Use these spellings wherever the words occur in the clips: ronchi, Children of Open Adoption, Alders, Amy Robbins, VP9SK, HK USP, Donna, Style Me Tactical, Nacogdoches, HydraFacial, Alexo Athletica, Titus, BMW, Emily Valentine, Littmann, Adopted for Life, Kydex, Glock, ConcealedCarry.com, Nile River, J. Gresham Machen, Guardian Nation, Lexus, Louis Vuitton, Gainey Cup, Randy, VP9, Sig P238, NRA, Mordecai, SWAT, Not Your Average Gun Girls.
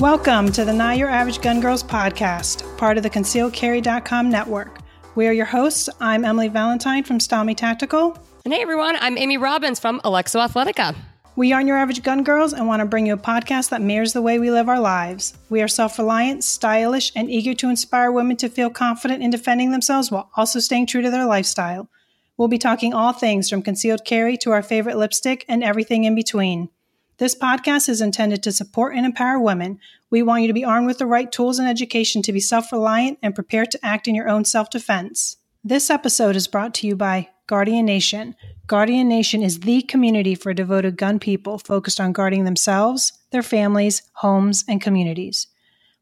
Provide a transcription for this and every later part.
Welcome to the Not Your Average Gun Girls podcast, part of the ConcealedCarry.com network. We are your hosts. I'm Emily Valentine from Style Me Tactical. And hey everyone, I'm Amy Robbins from Alexo Athletica. We aren't your average gun girls and want to bring you a podcast that mirrors the way we live our lives. We are self-reliant, stylish, and eager to inspire women to feel confident in defending themselves while also staying true to their lifestyle. We'll be talking all things from concealed carry to our favorite lipstick and everything in between. This podcast is intended to support and empower women. We want you to be armed with the right tools and education to be self-reliant and prepared to act in your own self-defense. This episode is brought to you by Guardian Nation. Guardian Nation is the community for devoted gun people focused on guarding themselves, their families, homes, and communities.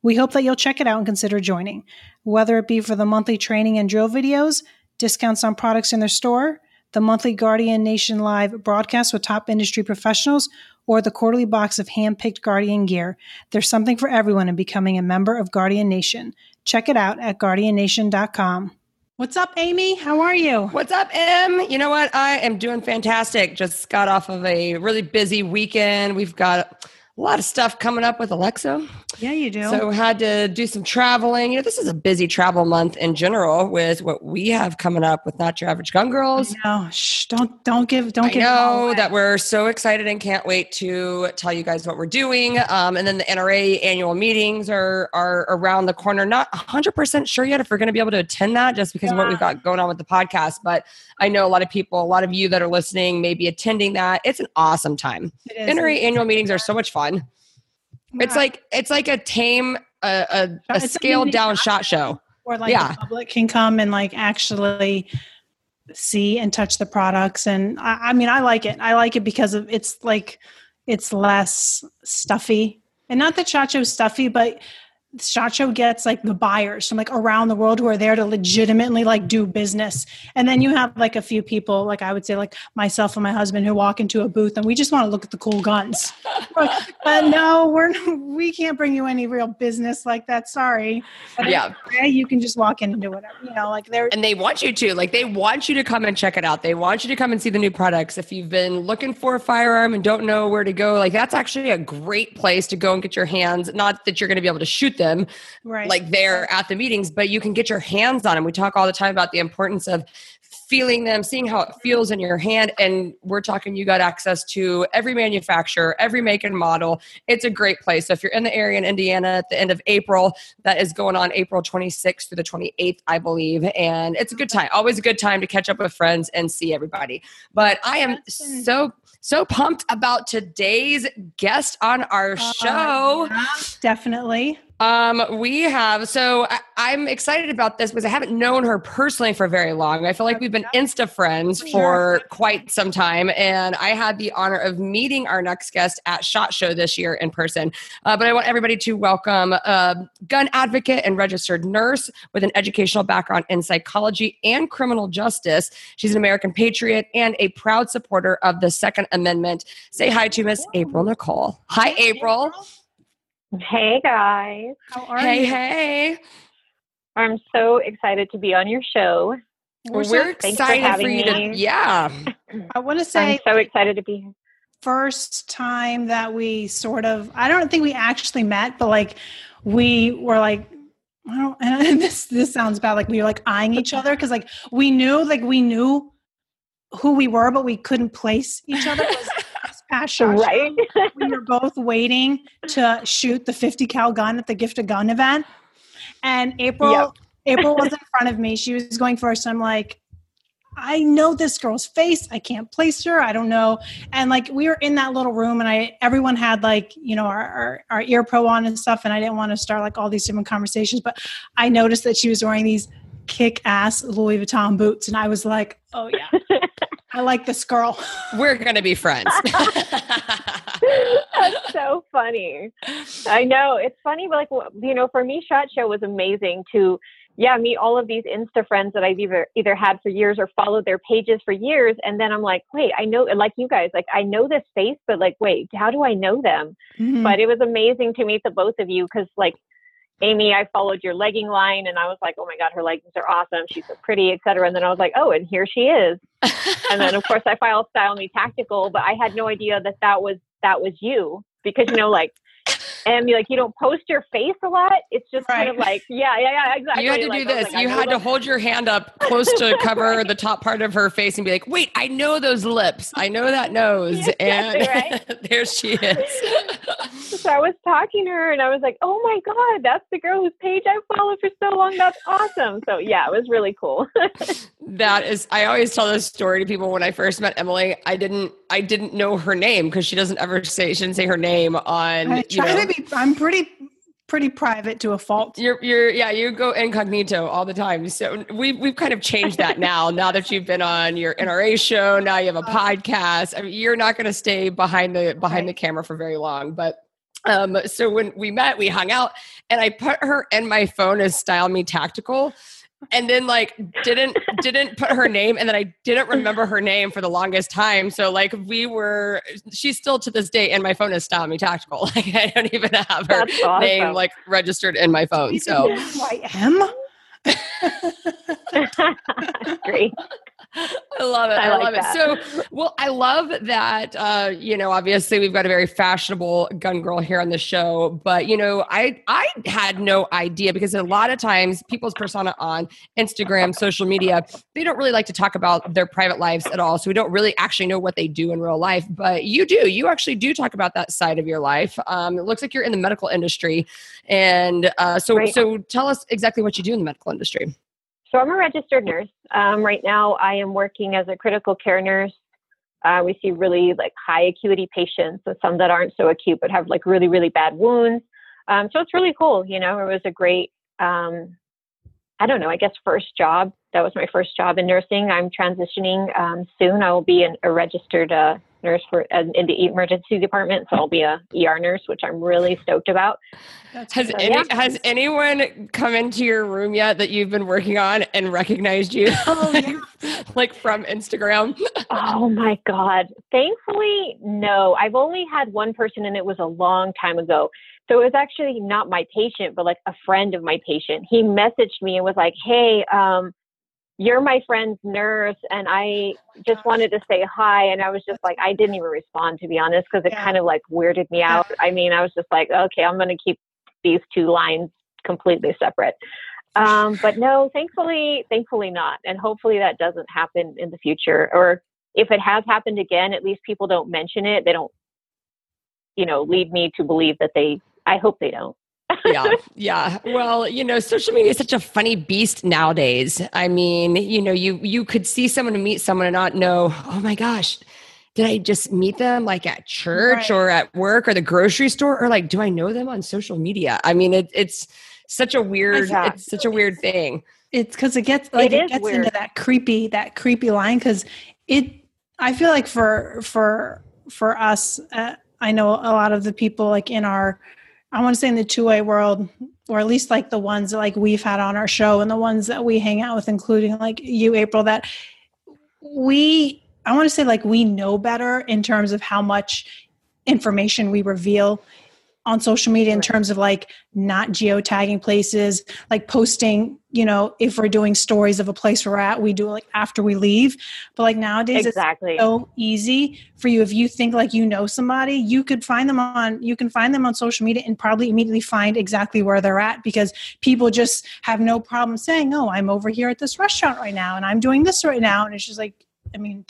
We hope that you'll check it out and consider joining, whether it be for the monthly training and drill videos, discounts on products in their store, the monthly Guardian Nation live broadcast with top industry professionals, or the quarterly box of hand-picked Guardian gear. There's something for everyone in becoming a member of Guardian Nation. Check it out at guardiannation.com. What's up, Amy? How are you? What's up, Em? You know what? I am doing fantastic. Just got off of a really busy weekend. We've got a lot of stuff coming up with Alexo. Yeah, you do. So had to do some traveling. You know, this is a busy travel month in general with what we have coming up with Not Your Average Gun Girls. No, don't give. I know that we're so excited and can't wait to tell you guys what we're doing. And then the NRA annual meetings are around the corner. Not 100% sure yet if we're going to be able to attend that just because of what we've got going on with the podcast. But I know a lot of people, a lot of you that are listening, may be attending that. It's an awesome time. It is. NRA annual meetings are so much fun. Yeah. It's like a tame, a scaled down SHOT Show. Or the public can come and like actually see and touch the products. And I mean, I like it. I like it because it's less stuffy, and not that SHOT Show is stuffy, but SHOT Show gets like the buyers from like around the world who are there to legitimately like do business. And then you have like a few people, like I would say like myself and my husband, who walk into a booth and we just want to look at the cool guns. But like, no, we can't bring you any real business like that. Sorry. But yeah. You can just walk in and do whatever, you know, like they're. And they want you to, like, they want you to come and check it out. They want you to come and see the new products. If you've been looking for a firearm and don't know where to go, like that's actually a great place to go and get your hands. Not that you're going to be able to shoot them right like they're at the meetings, but you can get your hands on them. We talk all the time about the importance of feeling them, seeing how it feels in your hand. And we're talking, you got access to every manufacturer, every make and model. It's a great place. So if you're in the area in Indiana at the end of April, that is going on April 26th through the 28th, I believe. And it's a good time, always a good time to catch up with friends and see everybody. But I am so pumped about today's guest on our show. Yeah, definitely. I'm excited about this because I haven't known her personally for very long. I feel like we've been Insta friends for quite some time, and I had the honor of meeting our next guest at SHOT Show this year in person. But I want everybody to welcome a gun advocate and registered nurse with an educational background in psychology and criminal justice. She's an American patriot and a proud supporter of the Second Amendment. Say hi to Miss April Nicole. Hi, April. Hey guys. How are you? Hey. I'm so excited to be on your show. We're excited for you to, yeah. I want to say I'm so excited to be here. First time that we sort of, I don't think we actually met, but like we were like, this sounds bad. Like we were like eyeing each other. Cause like we knew who we were, but we couldn't place each other. Right. We were both waiting to shoot the 50 cal gun at the Gift of Gun event. And April was in front of me. She was going first. I'm like, I know this girl's face. I can't place her. I don't know. And like, we were in that little room and everyone had like, you know, our ear pro on and stuff. And I didn't want to start like all these different conversations, but I noticed that she was wearing these kick-ass Louis Vuitton boots. And I was like, oh yeah. I like this girl. We're going to be friends. That's so funny. I know. It's funny, but like, you know, for me, SHOT Show was amazing to, meet all of these Insta friends that I've either had for years or followed their pages for years. And then I'm like, wait, I know, like you guys, like I know this face, but like, wait, how do I know them? Mm-hmm. But it was amazing to meet the both of you because like, Amy, I followed your legging line and I was like, oh my God, her leggings are awesome. She's so pretty, et cetera. And then I was like, oh, and here she is. And then of course I filed Style Me Tactical, but I had no idea that was you because, you know, like and like, you don't post your face a lot. It's just right. Kind of like, yeah, exactly. You had to do this. Like, you had to hold your hand up close to cover right. the top part of her face and be like, wait, I know those lips. I know that nose. And right? There she is. So I was talking to her and I was like, oh my God, that's the girl whose page I followed for so long. That's awesome. So yeah, it was really cool. That is, I always tell this story to people. When I first met Emily, I didn't know her name because she didn't say her name on. I'm pretty private to a fault. You go incognito all the time. So we've kind of changed that now. Now that you've been on your NRA show, now you have a podcast. I mean, you're not going to stay behind the camera for very long. But so when we met, we hung out, and I put her in my phone as Style Me Tactical. And then like, didn't put her name. And then I didn't remember her name for the longest time. So like she's still to this day in my phone as Style Me Tactical. Like I don't even have her name like registered in my phone. So I am. Great. I love it. I love it. So, well, I love that, obviously we've got a very fashionable gun girl here on the show, but I had no idea, because a lot of times people's persona on Instagram, social media, they don't really like to talk about their private lives at all. So we don't really actually know what they do in real life, but you actually do talk about that side of your life. It looks like you're in the medical industry. And so tell us exactly what you do in the medical industry. So I'm a registered nurse. Right now I am working as a critical care nurse. We see really like high acuity patients, and some that aren't so acute, but have like really, really bad wounds. So it's really cool. It was a great, first job. That was my first job in nursing. I'm transitioning soon. I will be a registered nurse in the emergency department. So I'll be a ER nurse, which I'm really stoked about. Has anyone come into your room yet that you've been working on and recognized you like from Instagram? Oh my God. Thankfully, no, I've only had one person, and it was a long time ago. So it was actually not my patient, but like a friend of my patient. He messaged me and was like, hey, you're my friend's nurse, and I just wanted to say hi. And I was just like, I didn't even respond, to be honest, because it kind of like weirded me out. I mean, I was just like, okay, I'm going to keep these two lines completely separate. But no, thankfully not. And hopefully that doesn't happen in the future. Or if it has happened again, at least people don't mention it. They don't, lead me to believe that I hope they don't. Yeah. Well, social media is such a funny beast nowadays. I mean, you could see someone and meet someone and not know, oh my gosh, did I just meet them like at church or at work or the grocery store? Or like, do I know them on social media? I mean, it's such a weird thing. It's because it gets weird into that creepy line. Cause I feel like for us, I know a lot of the people like in our, I want to say in the 2A world, or at least like the ones that like we've had on our show and the ones that we hang out with, including like you, April, that I want to say like we know better in terms of how much information we reveal on social media in terms of like not geotagging places, like posting, if we're doing stories of a place we're at, we do like after we leave. But like nowadays It's so easy for you. If you think like, somebody, you can find them on social media and probably immediately find exactly where they're at, because people just have no problem saying, oh, I'm over here at this restaurant right now and I'm doing this right now. And it's just like, I mean,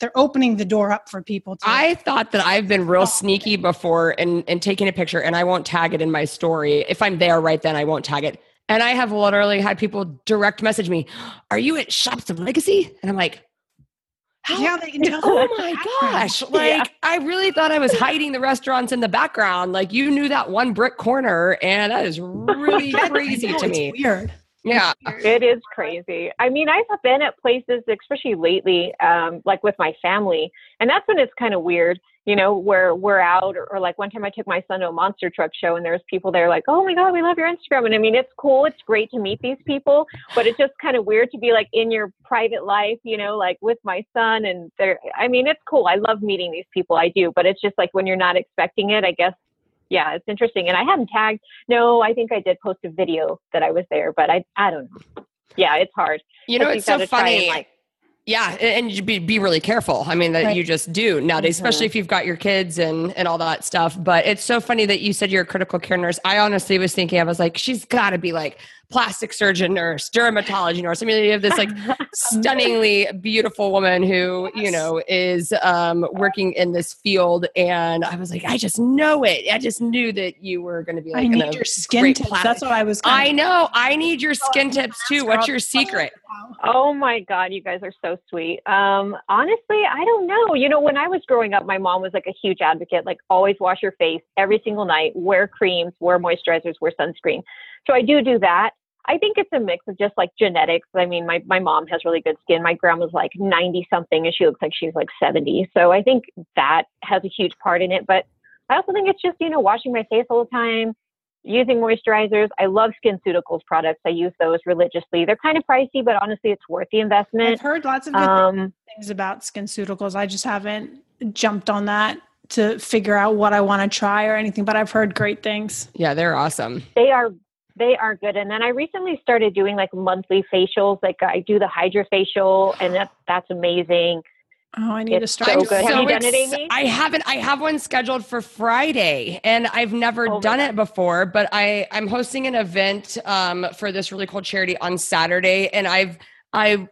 they're opening the door up for people. I thought that I've been real sneaky before and taking a picture, and I won't tag it in my story. If I'm there right then, I won't tag it. And I have literally had people direct message me, are you at Shops of Legacy? And I'm like, they can tell. Oh my gosh. I really thought I was hiding the restaurants in the background. Like you knew that one brick corner, and that is really crazy to me. It's weird. Yeah, it is crazy. I mean, I've been at places, especially lately, like with my family, and that's when it's kind of weird, where we're out or like one time I took my son to a monster truck show and there's people there like, oh my God, we love your Instagram. And I mean, it's cool. It's great to meet these people, but it's just kind of weird to be like in your private life, like with my son and it's cool. I love meeting these people. I do, but it's just like when you're not expecting it, I guess. Yeah, it's interesting. And I haven't tagged. No, I think I did post a video that I was there, but I don't know. Yeah, it's hard. It's so funny. Yeah. And you be really careful. I mean, that right. You just do nowadays, mm-hmm. especially if you've got your kids and all that stuff. But it's so funny that you said you're a critical care nurse. I honestly was thinking, I was like, she's got to be like plastic surgeon nurse, dermatology nurse. I mean, you have this like stunningly beautiful woman who, yes. you know, is working in this field. And I was like, I just know it. I just knew that you were going to be like, I need your skin tips. That's what I was. I know. I need your skin tips too. What's your secret? Oh my God. You guys are so sweet. Honestly, I don't know. You know, when I was growing up, my mom was like a huge advocate, like always wash your face every single night, wear creams, wear moisturizers, wear sunscreen. So I do that. I think it's a mix of just like genetics. I mean, my mom has really good skin. My grandma's like 90 something and she looks like she's like 70. So I think that has a huge part in it. But I also think it's just, you know, washing my face all the time, using moisturizers. I love SkinCeuticals products. I use those religiously. They're kind of pricey, but honestly, it's worth the investment. I've heard lots of good things about SkinCeuticals. I just haven't jumped on that to figure out what I want to try or anything, but I've heard great things. Yeah, they're awesome. They are good. And then I recently started doing like monthly facials. Like I do the HydraFacial and that's amazing. Oh, I need to start. So good. Have you done it, Amy? I haven't. I have one scheduled for Friday and I've never done it before, but I'm hosting an event for this really cool charity on Saturday. And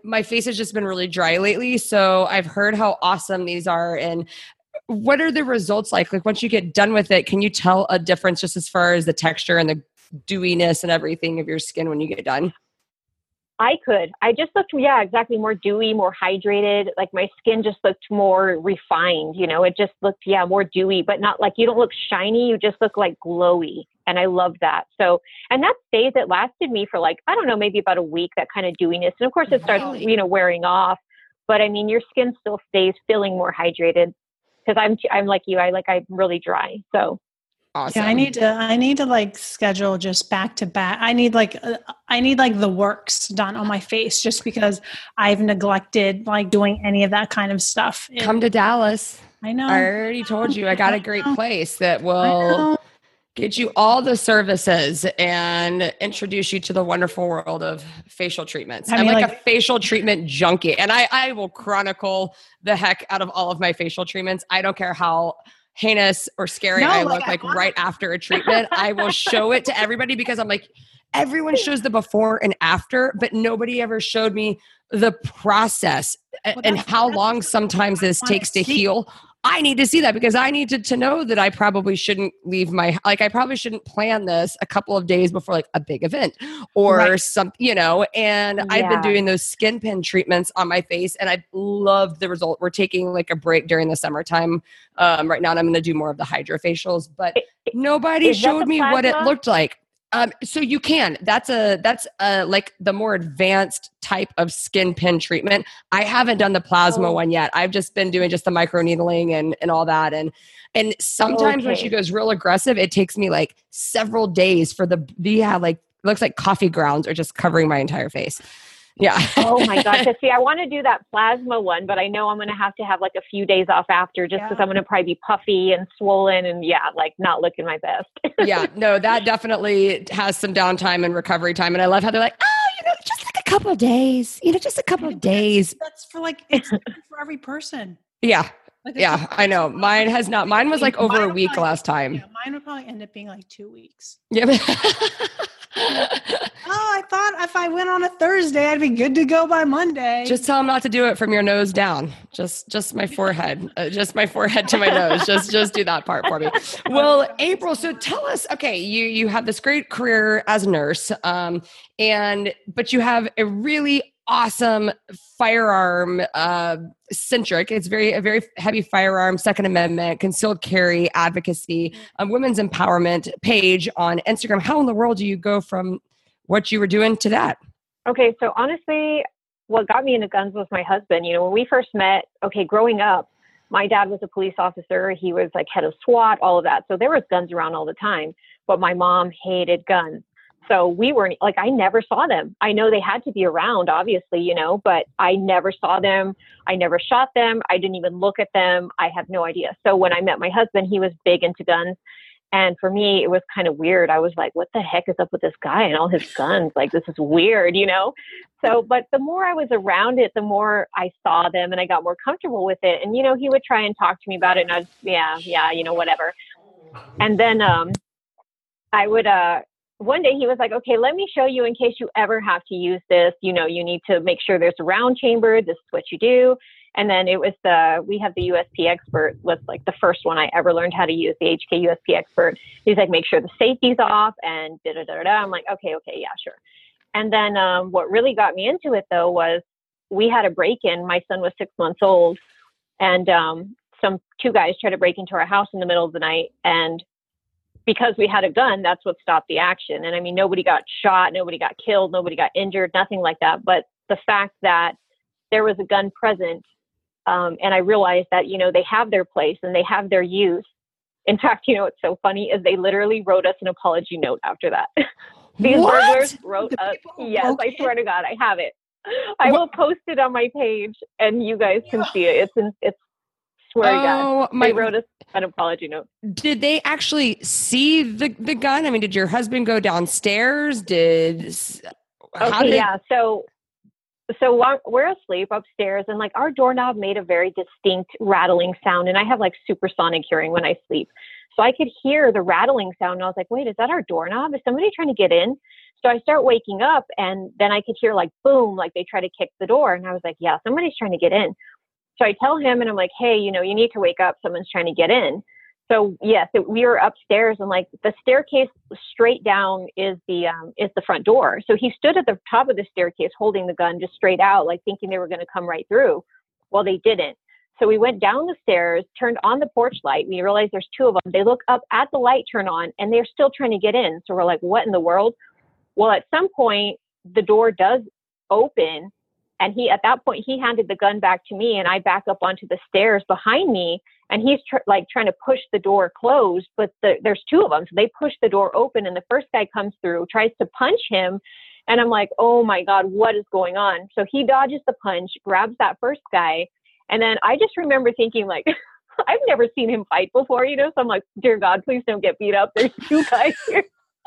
my face has just been really dry lately. So I've heard how awesome these are. And what are the results like? Like once you get done with it, can you tell a difference just as far as the texture and the dewiness and everything of your skin when you get done? I could. I just looked, yeah, exactly. More dewy, more hydrated. Like my skin just looked more refined, you know, it just looked, yeah, more dewy, but not like you don't look shiny. You just look like glowy. And I love that. So, and that phase, it lasted me for like, I don't know, maybe about a week, that kind of dewiness. And of course it starts, you know, wearing off, but I mean, your skin still stays feeling more hydrated because I'm like you, I'm really dry. So. Awesome. Yeah, I need to like schedule just back to back. I need like the works done on my face just because I've neglected like doing any of that kind of stuff. Come to Dallas. I know. I already told you I got a great place that will get you all the services and introduce you to the wonderful world of facial treatments. I'm like a facial treatment junkie and I will chronicle the heck out of all of my facial treatments. I don't care how heinous or scary I look like right after a treatment. I will show it to everybody because I'm like, everyone shows the before and after, but nobody ever showed me the process and how long sometimes this takes to heal. I need to see that because I needed to know that I probably shouldn't leave I probably shouldn't plan this a couple of days before like a big event or something, you know, and I've been doing those skin pin treatments on my face and I love the result. We're taking like a break during the summertime right now and I'm going to do more of the HydraFacials, but nobody showed me what it looked like. So you can, that's like the more advanced type of skin pin treatment. I haven't done the plasma one yet. I've just been doing just the microneedling and all that. And sometimes when she goes real aggressive, it takes me like several days for like, looks like coffee grounds are just covering my entire face. Yeah. Oh my gosh. See, I want to do that plasma one, but I know I'm going to have like a few days off after just because I'm going to probably be puffy and swollen and like not looking my best. Yeah, no, that definitely has some downtime and recovery time. And I love how they're like, just like a couple of days, just a couple of days. That's for like, it's for every person. Yeah. Like I know. Mine has not. Mine was like over a week last time. Yeah, mine would probably end up being like 2 weeks. Yeah. I thought if I went on a Thursday, I'd be good to go by Monday. Just tell them not to do it from your nose down. Just my forehead, just my forehead to my nose. Just do that part for me. Well, April, so tell us, okay, you have this great career as a nurse, but you have a really awesome firearm centric. It's a very heavy firearm, Second Amendment, concealed carry advocacy, a women's empowerment page on Instagram. How in the world do you go from what you were doing to that? Okay. So honestly, what got me into guns was my husband. You know, when we first met, growing up, my dad was a police officer. He was like head of SWAT, all of that. So there was guns around all the time, but my mom hated guns. So we weren't like, I never saw them. I know they had to be around, obviously, you know, but I never saw them. I never shot them. I didn't even look at them. I have no idea. So when I met my husband, he was big into guns And for me, it was kind of weird. I was like, what the heck is up with this guy and all his guns? Like, this is weird, you know? So, but the more I was around it, the more I saw them and I got more comfortable with it. And, you know, he would try and talk to me about it and I was, yeah, you know, whatever. And then I would, one day he was like, okay, let me show you in case you ever have to use this. You know, you need to make sure there's a round chamber. This is what you do. And then it was we have the USP expert was like the first one I ever learned how to use, the HK USP expert. He's like, make sure the safety's off and da da da da. I'm like, okay, yeah, sure. And then what really got me into it though was we had a break-in. My son was 6 months old, and two guys tried to break into our house in the middle of the night. And because we had a gun, that's what stopped the action. And I mean, nobody got shot, nobody got killed, nobody got injured, nothing like that. But the fact that there was a gun present. And I realized that, you know, they have their place and they have their use. In fact, you know, what's so funny is they literally wrote us an apology note after that. These burglars wrote us. Yes, okay. I swear to God, I have it. I will post it on my page and you guys can see it. It's swear to God. They wrote us an apology note. Did they actually see the gun? I mean, did your husband go downstairs? So we're asleep upstairs and like our doorknob made a very distinct rattling sound. And I have like supersonic hearing when I sleep. So I could hear the rattling sound. And I was like, wait, is that our doorknob? Is somebody trying to get in? So I start waking up and then I could hear like, boom, like they try to kick the door. And I was like, yeah, somebody's trying to get in. So I tell him and I'm like, hey, you know, you need to wake up. Someone's trying to get in. So yes, we were upstairs and like the staircase straight down is the front door. So he stood at the top of the staircase holding the gun just straight out, like thinking they were going to come right through. Well, they didn't. So we went down the stairs, turned on the porch light. We realized there's two of them. They look up at the light turn on and they're still trying to get in. So we're like, what in the world? Well, at some point the door does open and he handed the gun back to me and I back up onto the stairs behind me. And he's trying to push the door closed, but there's two of them. So they push the door open and the first guy comes through, tries to punch him. And I'm like, oh my God, what is going on? So he dodges the punch, grabs that first guy. And then I just remember thinking like, I've never seen him fight before, you know? So I'm like, dear God, please don't get beat up. There's two guys here.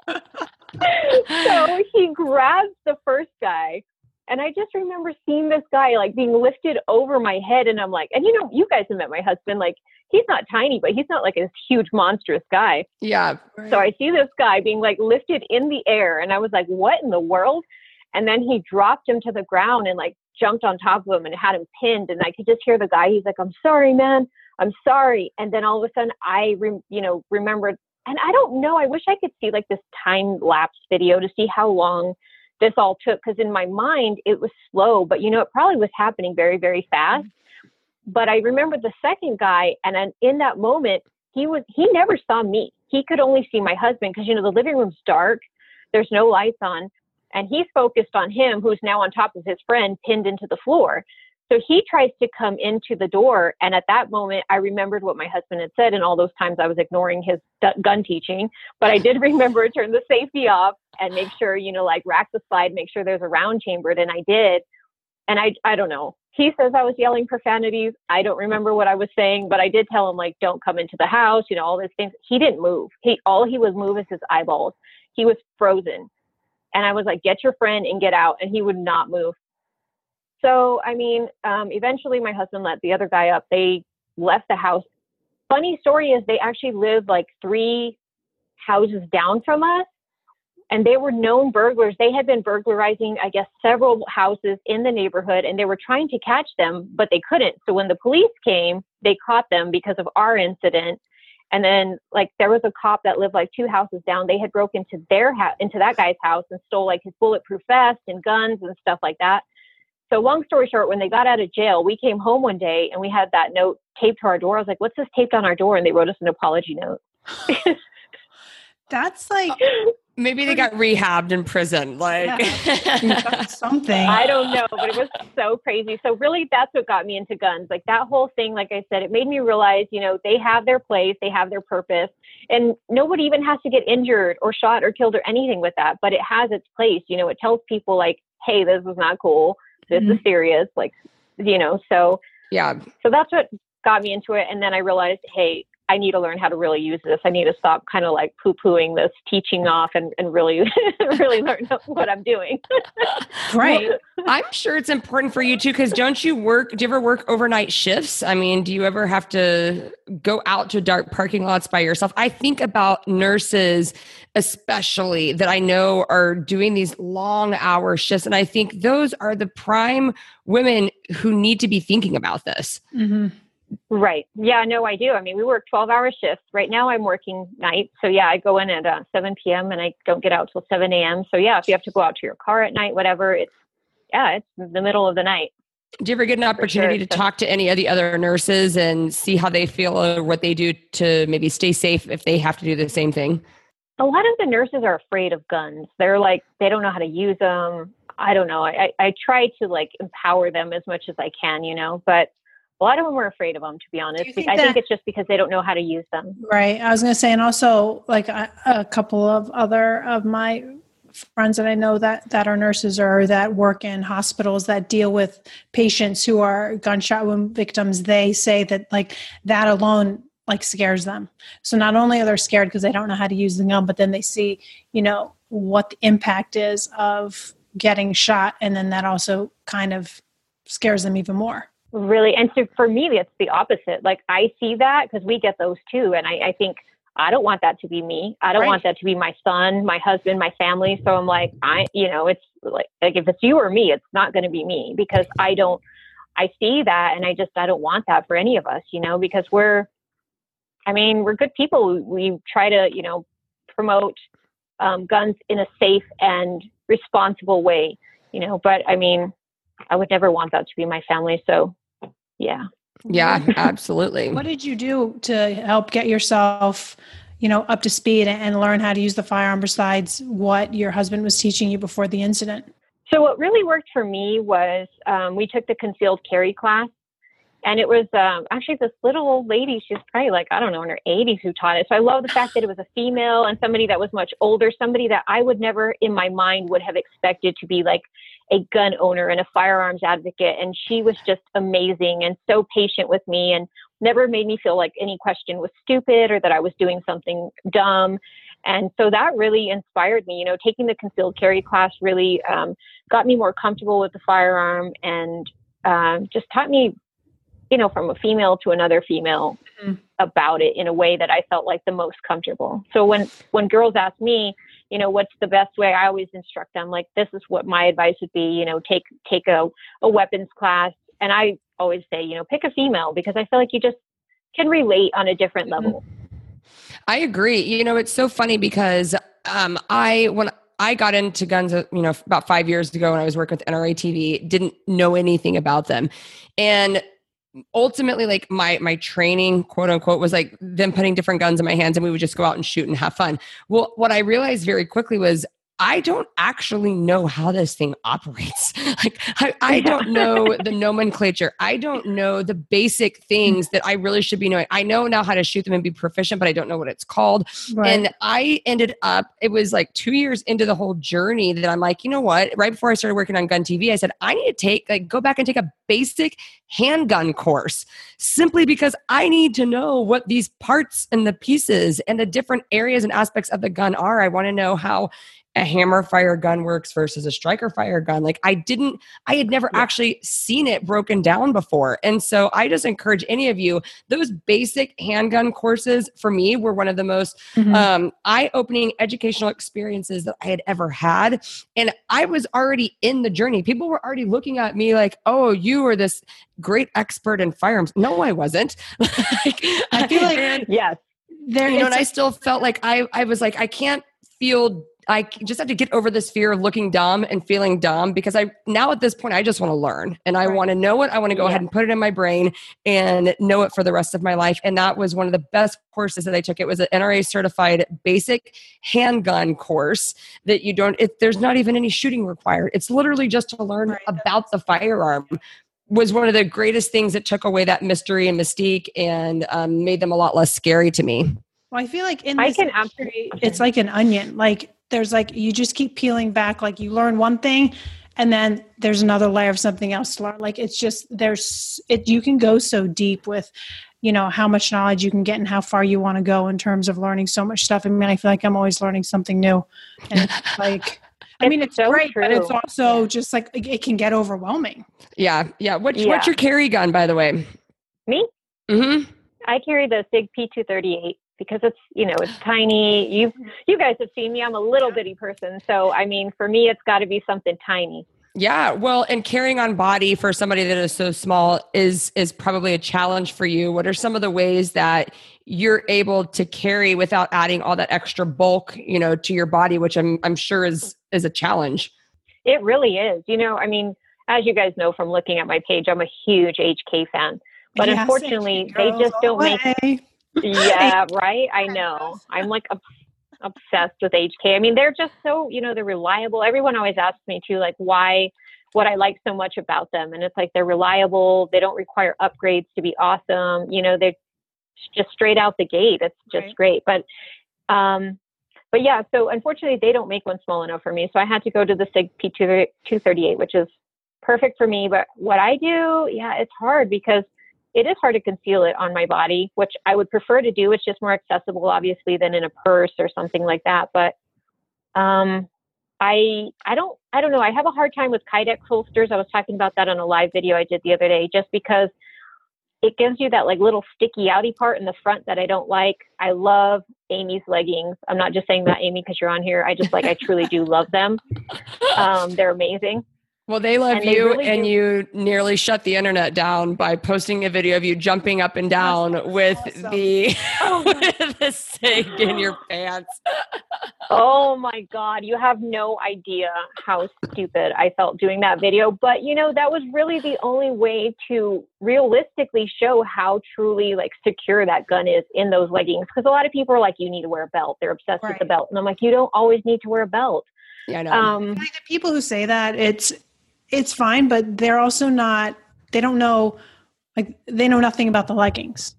So he grabs the first guy. And I just remember seeing this guy like being lifted over my head. And I'm like, and you know, you guys have met my husband. Like he's not tiny, but he's not like this huge monstrous guy. Yeah. Right. So I see this guy being like lifted in the air and I was like, what in the world? And then he dropped him to the ground and like jumped on top of him and had him pinned. And I could just hear the guy. He's like, I'm sorry, man. I'm sorry. And then all of a sudden I, remembered, and I don't know, I wish I could see like this time lapse video to see how long this all took, because in my mind it was slow, but you know, it probably was happening very, very fast. But I remember the second guy, and then in that moment, he never saw me. He could only see my husband because, you know, the living room's dark, there's no lights on, and he's focused on him, who's now on top of his friend pinned into the floor. So he tries to come into the door. And at that moment, I remembered what my husband had said. And all those times I was ignoring his gun teaching, but I did remember to turn the safety off and make sure, you know, like rack the slide, make sure there's a round chambered. And I did. And I don't know. He says I was yelling profanities. I don't remember what I was saying, but I did tell him like, don't come into the house, you know, all these things. He didn't move. All he would move is his eyeballs. He was frozen. And I was like, get your friend and get out. And he would not move. So, I mean, eventually my husband let the other guy up. They left the house. Funny story is they actually lived like three houses down from us, and they were known burglars. They had been burglarizing, I guess, several houses in the neighborhood, and they were trying to catch them, but they couldn't. So when the police came, they caught them because of our incident. And then like there was a cop that lived like two houses down. They had broken into into that guy's house and stole like his bulletproof vest and guns and stuff like that. So long story short, when they got out of jail, we came home one day and we had that note taped to our door. I was like, what's this taped on our door? And they wrote us an apology note. That's like, maybe they got rehabbed in prison. Like something, I don't know, but it was so crazy. So really that's what got me into guns. Like that whole thing, like I said, it made me realize, you know, they have their place, they have their purpose, and nobody even has to get injured or shot or killed or anything with that, but it has its place. You know, it tells people like, hey, this is not cool. This is serious, like, you know, so that's what got me into it. And then I realized, hey, I need to learn how to really use this. I need to stop kind of like poo-pooing this teaching off and really, really learn what I'm doing. Right. I'm sure it's important for you too, because do you ever work overnight shifts? I mean, do you ever have to go out to dark parking lots by yourself? I think about nurses, especially, that I know are doing these long hour shifts. And I think those are the prime women who need to be thinking about this. Mm-hmm. Right. Yeah, no, I do. I mean, we work 12-hour shifts. Right now I'm working nights. So yeah, I go in at 7 p.m. and I don't get out till 7 a.m. So yeah, if you have to go out to your car at night, whatever, it's the middle of the night. Do you ever get an opportunity to talk to any of the other nurses and see how they feel or what they do to maybe stay safe if they have to do the same thing? A lot of the nurses are afraid of guns. They're like, they don't know how to use them. I don't know. I try to like empower them as much as I can, you know, but a lot of them were afraid of them, to be honest. I think it's just because they don't know how to use them. Right. I was going to say, and also like a couple of other of my friends that I know that are nurses or that work in hospitals that deal with patients who are gunshot wound victims, they say that like that alone like scares them. So not only are they scared because they don't know how to use the gun, but then they see, you know, what the impact is of getting shot. And then that also kind of scares them even more. Really. And so for me, it's the opposite. Like I see that because we get those too. And I think I don't want that to be me. I don't want that to be my son, my husband, my family. So I'm like, it's like if it's you or me, it's not going to be me because I see that. And I don't want that for any of us, you know, because we're good people. We try to, you know, promote guns in a safe and responsible way, you know, but I mean, I would never want that to be my family. So yeah. Yeah, absolutely. What did you do to help get yourself, you know, up to speed and learn how to use the firearm besides what your husband was teaching you before the incident? So what really worked for me was we took the concealed carry class, and it was actually this little old lady. She's probably like, I don't know, in her 80s who taught it. So I love the fact that it was a female and somebody that was much older, somebody that I would never in my mind would have expected to be like a gun owner and a firearms advocate. And she was just amazing and so patient with me and never made me feel like any question was stupid or that I was doing something dumb. And so that really inspired me, you know, taking the concealed carry class really got me more comfortable with the firearm and just taught me, you know, from a female to another female mm-hmm. about it in a way that I felt like the most comfortable. So when girls ask me, you know, what's the best way, I always instruct them, like, this is what my advice would be, you know, take a weapons class. And I always say, you know, pick a female because I feel like you just can relate on a different mm-hmm. level. I agree. You know, it's so funny because when I got into guns, you know, about 5 years ago when I was working with NRA TV, didn't know anything about them. And ultimately, like my training, quote unquote, was like them putting different guns in my hands and we would just go out and shoot and have fun. Well, what I realized very quickly was I don't actually know how this thing operates. Like I don't know the nomenclature. I don't know the basic things that I really should be knowing. I know now how to shoot them and be proficient, but I don't know what it's called. Right. And I ended up, it was like 2 years into the whole journey that I'm like, you know what? Right before I started working on Gun TV, I said, I need to go back and take a basic handgun course simply because I need to know what these parts and the pieces and the different areas and aspects of the gun are. I want to know how a hammer fire gun works versus a striker fire gun. Like I had never actually seen it broken down before. And so I just encourage any of you, those basic handgun courses for me were one of the most mm-hmm. Eye-opening educational experiences that I had ever had. And I was already in the journey. People were already looking at me like, oh, you are this great expert in firearms. No, I wasn't. Like, I feel like, yes. There, you know, and I still felt like I was like, I just have to get over this fear of looking dumb and feeling dumb because now at this point, I just want to learn and I want to know it. I want to go ahead and put it in my brain and know it for the rest of my life. And that was one of the best courses that I took. It was an NRA certified basic handgun course that there's not even any shooting required. It's literally just to learn about the firearm. Was one of the greatest things that took away that mystery and mystique and made them a lot less scary to me. Well, I feel like in this industry, it's like an onion. Like there's like, you just keep peeling back. Like you learn one thing and then there's another layer of something else to learn. Like it's just, you can go so deep with you know, how much knowledge you can get and how far you want to go in terms of learning so much stuff. I mean, I feel like I'm always learning something new. And it's like, I mean, it's so great, true. But it's also just like, it can get overwhelming. Yeah. Yeah. What's your carry gun, by the way? Me? Mm-hmm. I carry the Sig P238 because it's, you know, it's tiny. You guys have seen me. I'm a little bitty person. So, I mean, for me, it's got to be something tiny. Yeah. Well, and carrying on body for somebody that is so small is probably a challenge for you. What are some of the ways that you're able to carry without adding all that extra bulk, you know, to your body, which I'm sure is a challenge? It really is. You know, I mean, as you guys know from looking at my page, I'm a huge HK fan, but yes, unfortunately they just don't make. Yeah. Right. I know. I'm like obsessed with HK. I mean, they're just so, you know, they're reliable. Everyone always asks me too, like, why, what I like so much about them. And it's like, they're reliable. They don't require upgrades to be awesome. You know, they're just straight out the gate. It's just great. But yeah, so unfortunately they don't make one small enough for me. So I had to go to the Sig P238, which is perfect for me. But what I do, yeah, it's hard because it is hard to conceal it on my body, which I would prefer to do. It's just more accessible, obviously, than in a purse or something like that. But I don't know. I have a hard time with Kydex holsters. I was talking about that on a live video I did the other day, just because it gives you that like little sticky outy part in the front that I don't like. I love Amy's leggings. I'm not just saying that, Amy, because you're on here. I truly do love them. They're amazing. Well, they love you, and you nearly shut the internet down by posting a video of you jumping up and down with the Sig in your pants. Oh my God. You have no idea how stupid I felt doing that video. But you know, that was really the only way to realistically show how truly like secure that gun is in those leggings. Cause a lot of people are like, you need to wear a belt. They're obsessed with the belt. And I'm like, you don't always need to wear a belt. Yeah, I know. Like the people who say that it's fine, but they're also not, they don't know, like they know nothing about the leggings,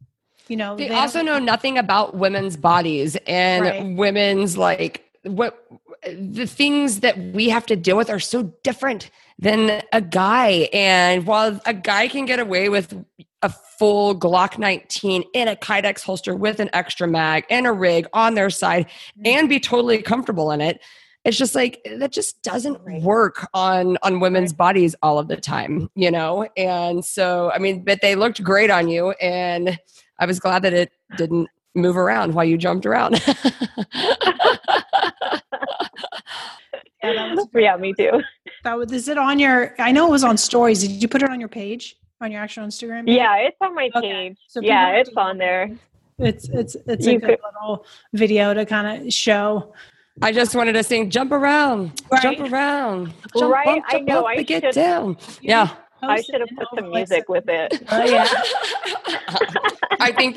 you know, they also know nothing about women's bodies and women's like what the things that we have to deal with are so different than a guy. And while a guy can get away with a full Glock 19 in a Kydex holster with an extra mag and a rig on their side and be totally comfortable in it, it's just like, that just doesn't work on women's bodies all of the time, you know? And so, I mean, but they looked great on you, and I was glad that it didn't move around while you jumped around. Yeah, me too. Is it on your, I know it was on stories. Did you put it on your page, on your actual Instagram page? Yeah, it's on my page. So yeah, it's on there. It's a good little video to kind of show. I just wanted to sing, jump around, jump around, jump up, jump up, I get down. Yeah. I should have put some music with it. Yeah. I think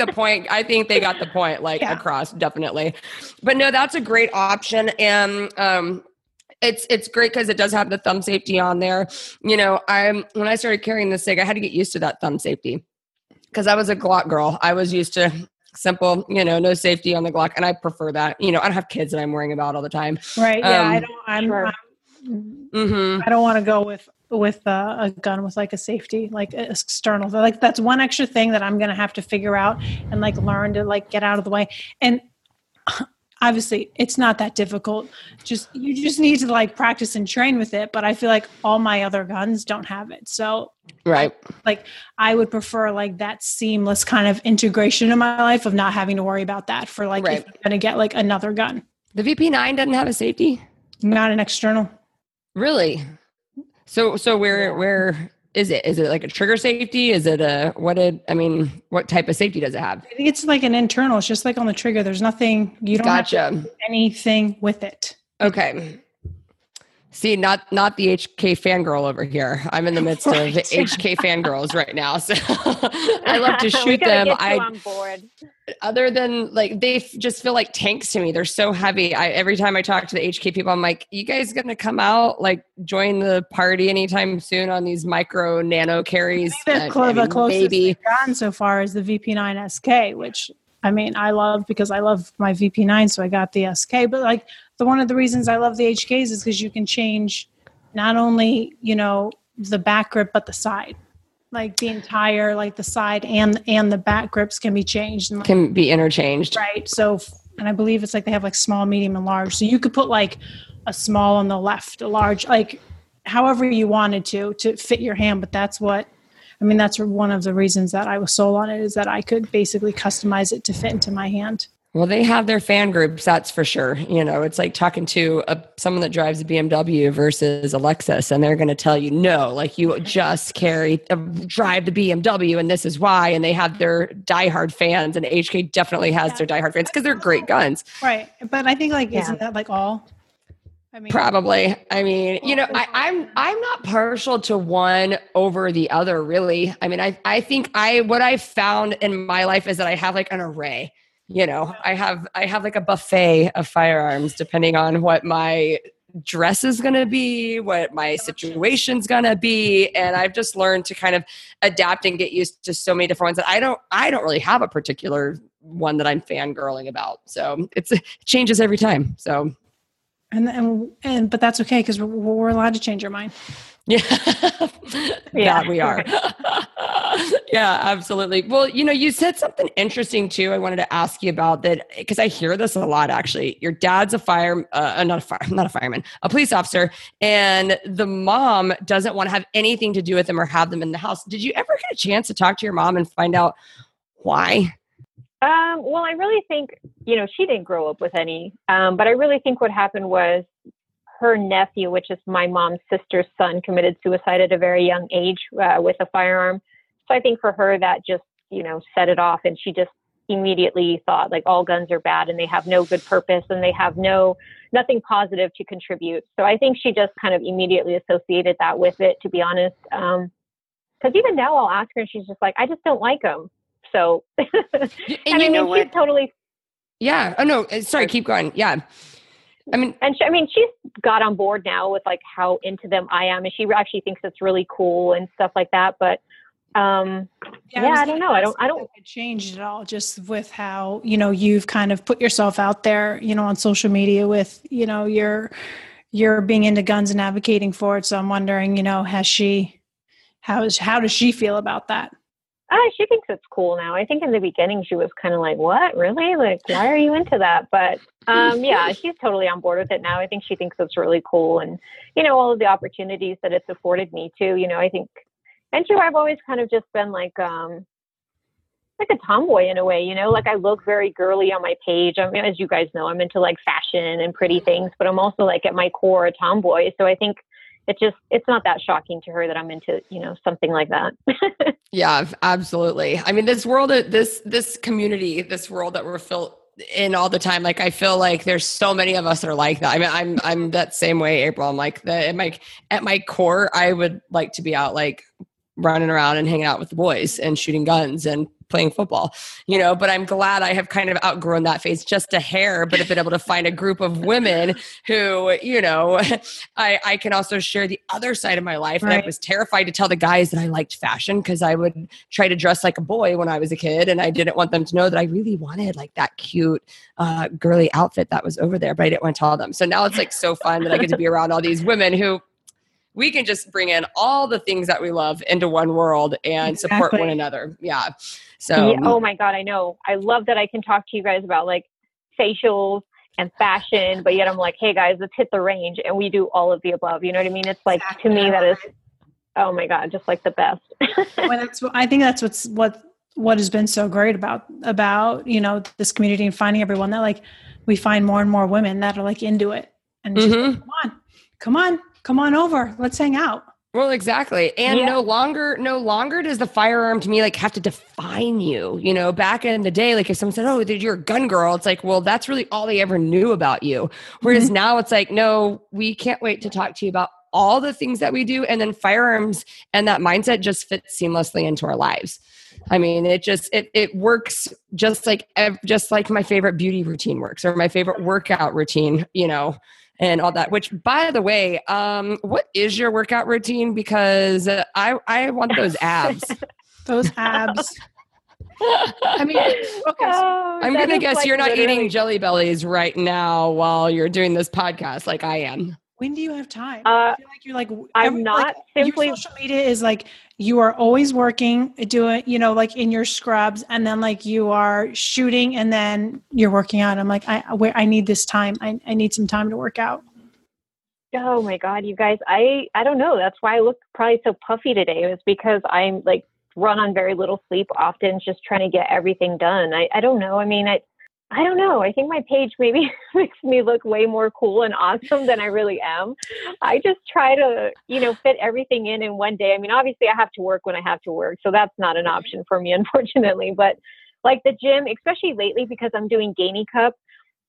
they got the point across, definitely. But no, that's a great option. And, it's great because it does have the thumb safety on there. You know, when I started carrying the Sig, I had to get used to that thumb safety because I was a Glock girl. I was used to simple, you know, no safety on the Glock. And I prefer that, you know, I don't have kids that I'm worrying about all the time. Right. Yeah. I don't want to go with a gun with like a safety, like external, like that's one extra thing that I'm going to have to figure out and like learn to like get out of the way. And obviously it's not that difficult. You just need to like practice and train with it. But I feel like all my other guns don't have it. So I would prefer like that seamless kind of integration in my life of not having to worry about that for like, if I'm going to get like another gun. The VP9 doesn't have a safety? Not an external. Really? So where is it? Is it like a trigger safety? Is it what type of safety does it have? I think it's like an internal. It's just like on the trigger. There's nothing, you don't have to do anything with it. Okay. See, not the HK fangirl over here. I'm in the midst of the HK fangirls right now. So I love to shoot them. On board. Other than like, they just feel like tanks to me. They're so heavy. Every time I talk to the HK people, I'm like, you guys going to come out, like join the party anytime soon on these micro nano carries? The closest they've gotten so far is the VP9SK, which I mean, I love because I love my VP9. So I got the SK, but like, one of the reasons I love the HKs is because you can change not only, you know, the back grip, but the side. Like the entire, like the side and the back grips can be changed. And can be interchanged. Right. So, and I believe it's like they have like small, medium, and large. So you could put like a small on the left, a large, like however you wanted to fit your hand. But that's what, I mean, that's one of the reasons that I was sold on it, is that I could basically customize it to fit into my hand. Well, they have their fan groups, that's for sure. You know, it's like talking to someone that drives a BMW versus a Lexus, and they're going to tell you, no, like you just drive the BMW, and this is why. And they have their diehard fans, and HK definitely has their diehard fans because they're great guns. Right. But I think like, isn't that like all? I mean, probably. I mean, you know, I'm not partial to one over the other, really. I mean, I think what I found in my life is that I have like an array. You know, I have like a buffet of firearms depending on what my dress is going to be, what my situation's going to be. And I've just learned to kind of adapt and get used to so many different ones that I don't really have a particular one that I'm fangirling about. So it changes every time. So. And but that's okay, because we're allowed to change our mind. Yeah, yeah, we are. Yeah, absolutely. Well, you know, you said something interesting too. I wanted to ask you about that, because I hear this a lot. Actually, your dad's a police officer, and the mom doesn't want to have anything to do with them or have them in the house. Did you ever get a chance to talk to your mom and find out why? Well, I really think, you know, she didn't grow up with any, but I really think what happened was her nephew, which is my mom's sister's son, committed suicide at a very young age with a firearm. So I think for her that just, you know, set it off, and she just immediately thought like all guns are bad and they have no good purpose and they have nothing positive to contribute. So I think she just kind of immediately associated that with it, to be honest. 'Cause even now I'll ask her and she's just like, I just don't like them. So, and you know what? Totally. Yeah. Oh no. Sorry. Keep going. Yeah. I mean, and she's got on board now with like how into them I am, and she actually thinks it's really cool and stuff like that. But, I don't know. I don't change at all, just with how, you know, you've kind of put yourself out there, you know, on social media with, you know, you're being into guns and advocating for it. So I'm wondering, you know, how does she feel about that? She thinks it's cool now. I think in the beginning she was kind of like, what, really? Like, why are you into that? But she's totally on board with it now. I think she thinks it's really cool. And, you know, all of the opportunities that it's afforded me too, you know, I think, and too, I've always kind of just been like a tomboy in a way, you know, like I look very girly on my page. I mean, as you guys know, I'm into like fashion and pretty things, but I'm also like at my core a tomboy. So I think, it's not that shocking to her that I'm into, you know, something like that. Yeah, absolutely. I mean, this world, this community, this world that we're filled in all the time. Like, I feel like there's so many of us that are like that. I mean, I'm that same way, April. I'm like that at my core, I would like to be out like running around and hanging out with the boys and shooting guns and playing football, you know, but I'm glad I have kind of outgrown that phase just a hair, but have been able to find a group of women who, you know, I can also share the other side of my life. Right. And I was terrified to tell the guys that I liked fashion, because I would try to dress like a boy when I was a kid, and I didn't want them to know that I really wanted like that cute girly outfit that was over there, but I didn't want to tell them. So now it's like so fun that I get to be around all these women who we can just bring in all the things that we love into one world and support one another. Yeah. So, yeah. Oh my God, I know. I love that I can talk to you guys about like facials and fashion, but yet I'm like, hey guys, let's hit the range. And we do all of the above. You know what I mean? It's like, to me, that is, oh my God, just like the best. Well, I think that's what has been so great about, you know, this community and finding everyone that like, we find more and more women that are like into it. And just like, come on over. Let's hang out. Well, exactly. And no longer does the firearm to me like have to define you, you know, back in the day, like if someone said, oh, dude, you're a gun girl. It's like, well, that's really all they ever knew about you. Whereas now it's like, no, we can't wait to talk to you about all the things that we do. And then firearms and that mindset just fits seamlessly into our lives. I mean, it just, it works just like my favorite beauty routine works, or my favorite workout routine, you know, and all that. Which, by the way, what is your workout routine? Because I want those abs. Those abs. I mean, okay. So I'm gonna guess like you're not eating Jelly Bellies right now while you're doing this podcast, like I am. When do you have time? I feel like you're like I'm not. Like, simply your social media is like you are always working, doing, you know, like in your scrubs, and then like you are shooting and then you're working out. I'm like, I need this time. I need some time to work out. Oh my God, you guys, I don't know. That's why I look probably so puffy today. It was because I'm like run on very little sleep often, just trying to get everything done. I don't know. I mean, I don't know. I think my page maybe makes me look way more cool and awesome than I really am. I just try to, you know, fit everything in one day. I mean, obviously I have to work when I have to work, so that's not an option for me, unfortunately, but like the gym, especially lately, because I'm doing Gainey Cup.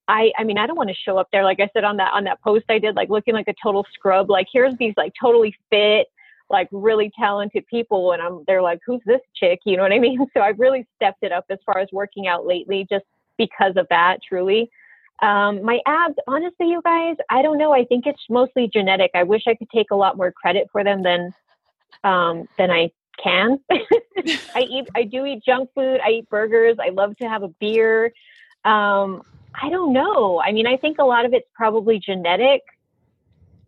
I mean, I don't want to show up there. Like I said, on that post I did, like looking like a total scrub, like here's these like totally fit, like really talented people. And they're like, who's this chick? You know what I mean? So I've really stepped it up as far as working out lately, just because of that, truly. My abs, honestly, you guys, I don't know. I think it's mostly genetic. I wish I could take a lot more credit for them than I can. I do eat junk food. I eat burgers. I love to have a beer. I don't know. I mean, I think a lot of it's probably genetic.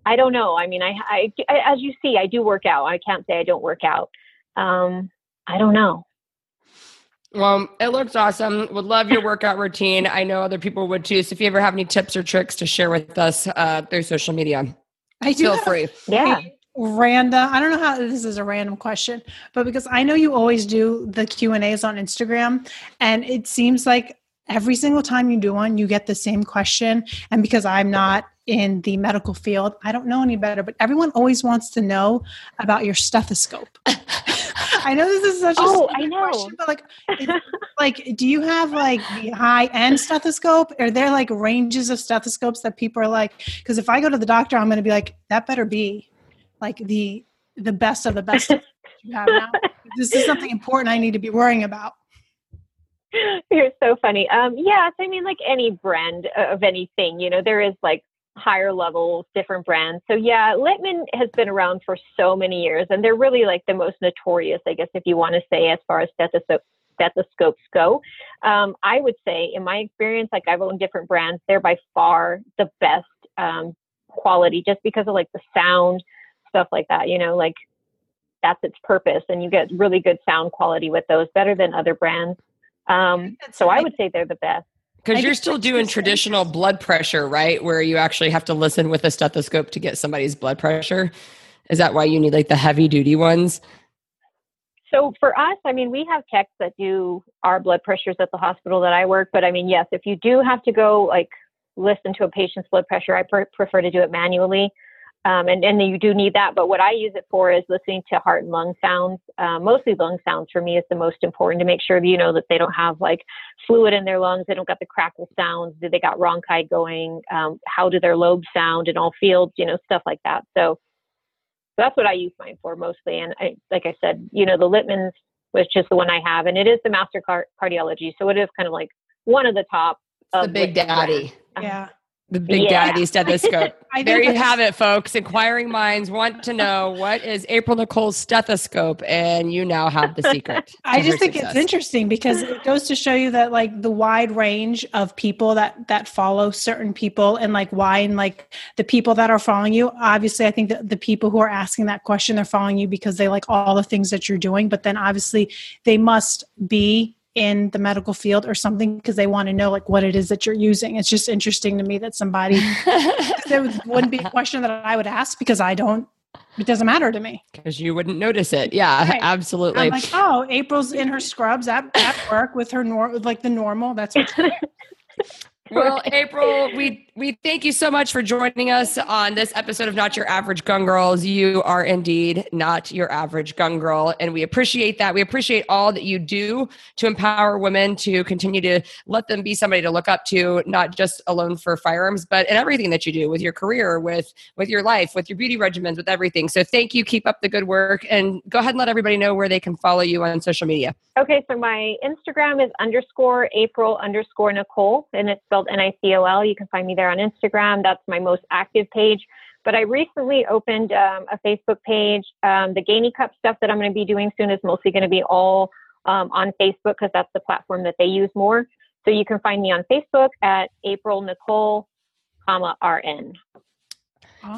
I don't know. I mean, I as you see, I do work out. I can't say I don't work out. I don't know. Well, it looks awesome. Would love your workout routine. I know other people would too. So if you ever have any tips or tricks to share with us through social media, feel free. Yeah. Randa, I don't know how this is a random question, but because I know you always do the Q&As on Instagram, and it seems like every single time you do one, you get the same question. And because I'm not in the medical field, I don't know any better, but everyone always wants to know about your stethoscope. I know this is such a question, but like, do you have like the high end stethoscope? Are there like ranges of stethoscopes that people are like, because if I go to the doctor, I'm going to be like, that better be like the best of the best you have now. This is something important I need to be worrying about. You're so funny. Yes. I mean, like any brand of anything, you know, there is like higher levels, different brands. So yeah, Littmann has been around for so many years, and they're really like the most notorious, I guess, if you want to say, as far as stethoscopes go. I would say in my experience, like I've owned different brands, they're by far the best quality, just because of like the sound, stuff like that, you know, like that's its purpose, and you get really good sound quality with those, better than other brands. So I would say they're the best. Because you're still doing traditional blood pressure, right? Where you actually have to listen with a stethoscope to get somebody's blood pressure. Is that why you need like the heavy duty ones? So for us, I mean, we have techs that do our blood pressures at the hospital that I work. But I mean, yes, if you do have to go like listen to a patient's blood pressure, I prefer to do it manually. And you do need that. But what I use it for is listening to heart and lung sounds. Mostly lung sounds for me is the most important, to make sure, you know, that they don't have like fluid in their lungs. They don't got the crackle sounds. Do they got ronchi going? How do their lobes sound in all fields? You know, stuff like that. So that's what I use mine for mostly. And I, like I said, you know, the Littmann's was just the one I have, and it is the master cardiology. So it is kind of like one of the top. It's the big daddy. Yeah. The big daddy stethoscope. There you have it, folks. Inquiring minds want to know, what is April Nicole's stethoscope? And you now have the secret. I just think it's interesting, because it goes to show you that like the wide range of people that follow certain people, and like why, and like the people that are following you. Obviously, I think that the people who are asking that question, they're following you because they like all the things that you're doing, but then obviously they must be in the medical field or something, because they want to know like what it is that you're using. It's just interesting to me that somebody there wouldn't be a question that I would ask, because it doesn't matter to me. Because you wouldn't notice it. Yeah, right. Absolutely. I'm like, oh, April's in her scrubs at work with her the normal. That's what. Well, April, we thank you so much for joining us on this episode of Not Your Average Gun Girls. You are indeed not your average gun girl, and we appreciate that. We appreciate all that you do to empower women, to continue to let them be somebody to look up to, not just alone for firearms, but in everything that you do with your career, with your life, with your beauty regimens, with everything. So thank you. Keep up the good work, and go ahead and let everybody know where they can follow you on social media. Okay, so my Instagram is _April_Nicole, and it's spelled NICOL. You can find me there on Instagram. That's my most active page. But I recently opened a Facebook page. The Gainey Cup stuff that I'm going to be doing soon is mostly going to be all on Facebook, because that's the platform that they use more. So you can find me on Facebook at April Nicole, RN.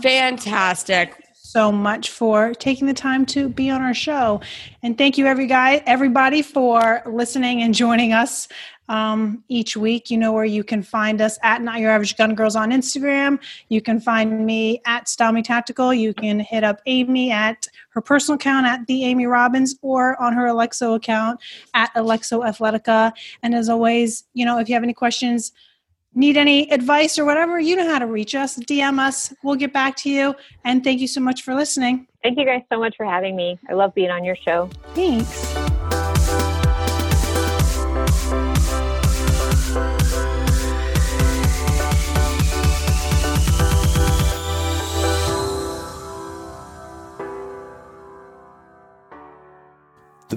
Fantastic. so much for taking the time to be on our show. And thank you, everybody, for listening and joining us each week. You know where you can find us at Not Your Average Gun Girls on Instagram. You can find me at Style Me Tactical. You can hit up Amy at her personal account at The Amy Robbins, or on her Alexo account at Alexo Athletica. And as always, you know, if you have any questions, need any advice or whatever, you know how to reach us. DM us. We'll get back to you. And thank you so much for listening. Thank you guys so much for having me. I love being on your show. Thanks. The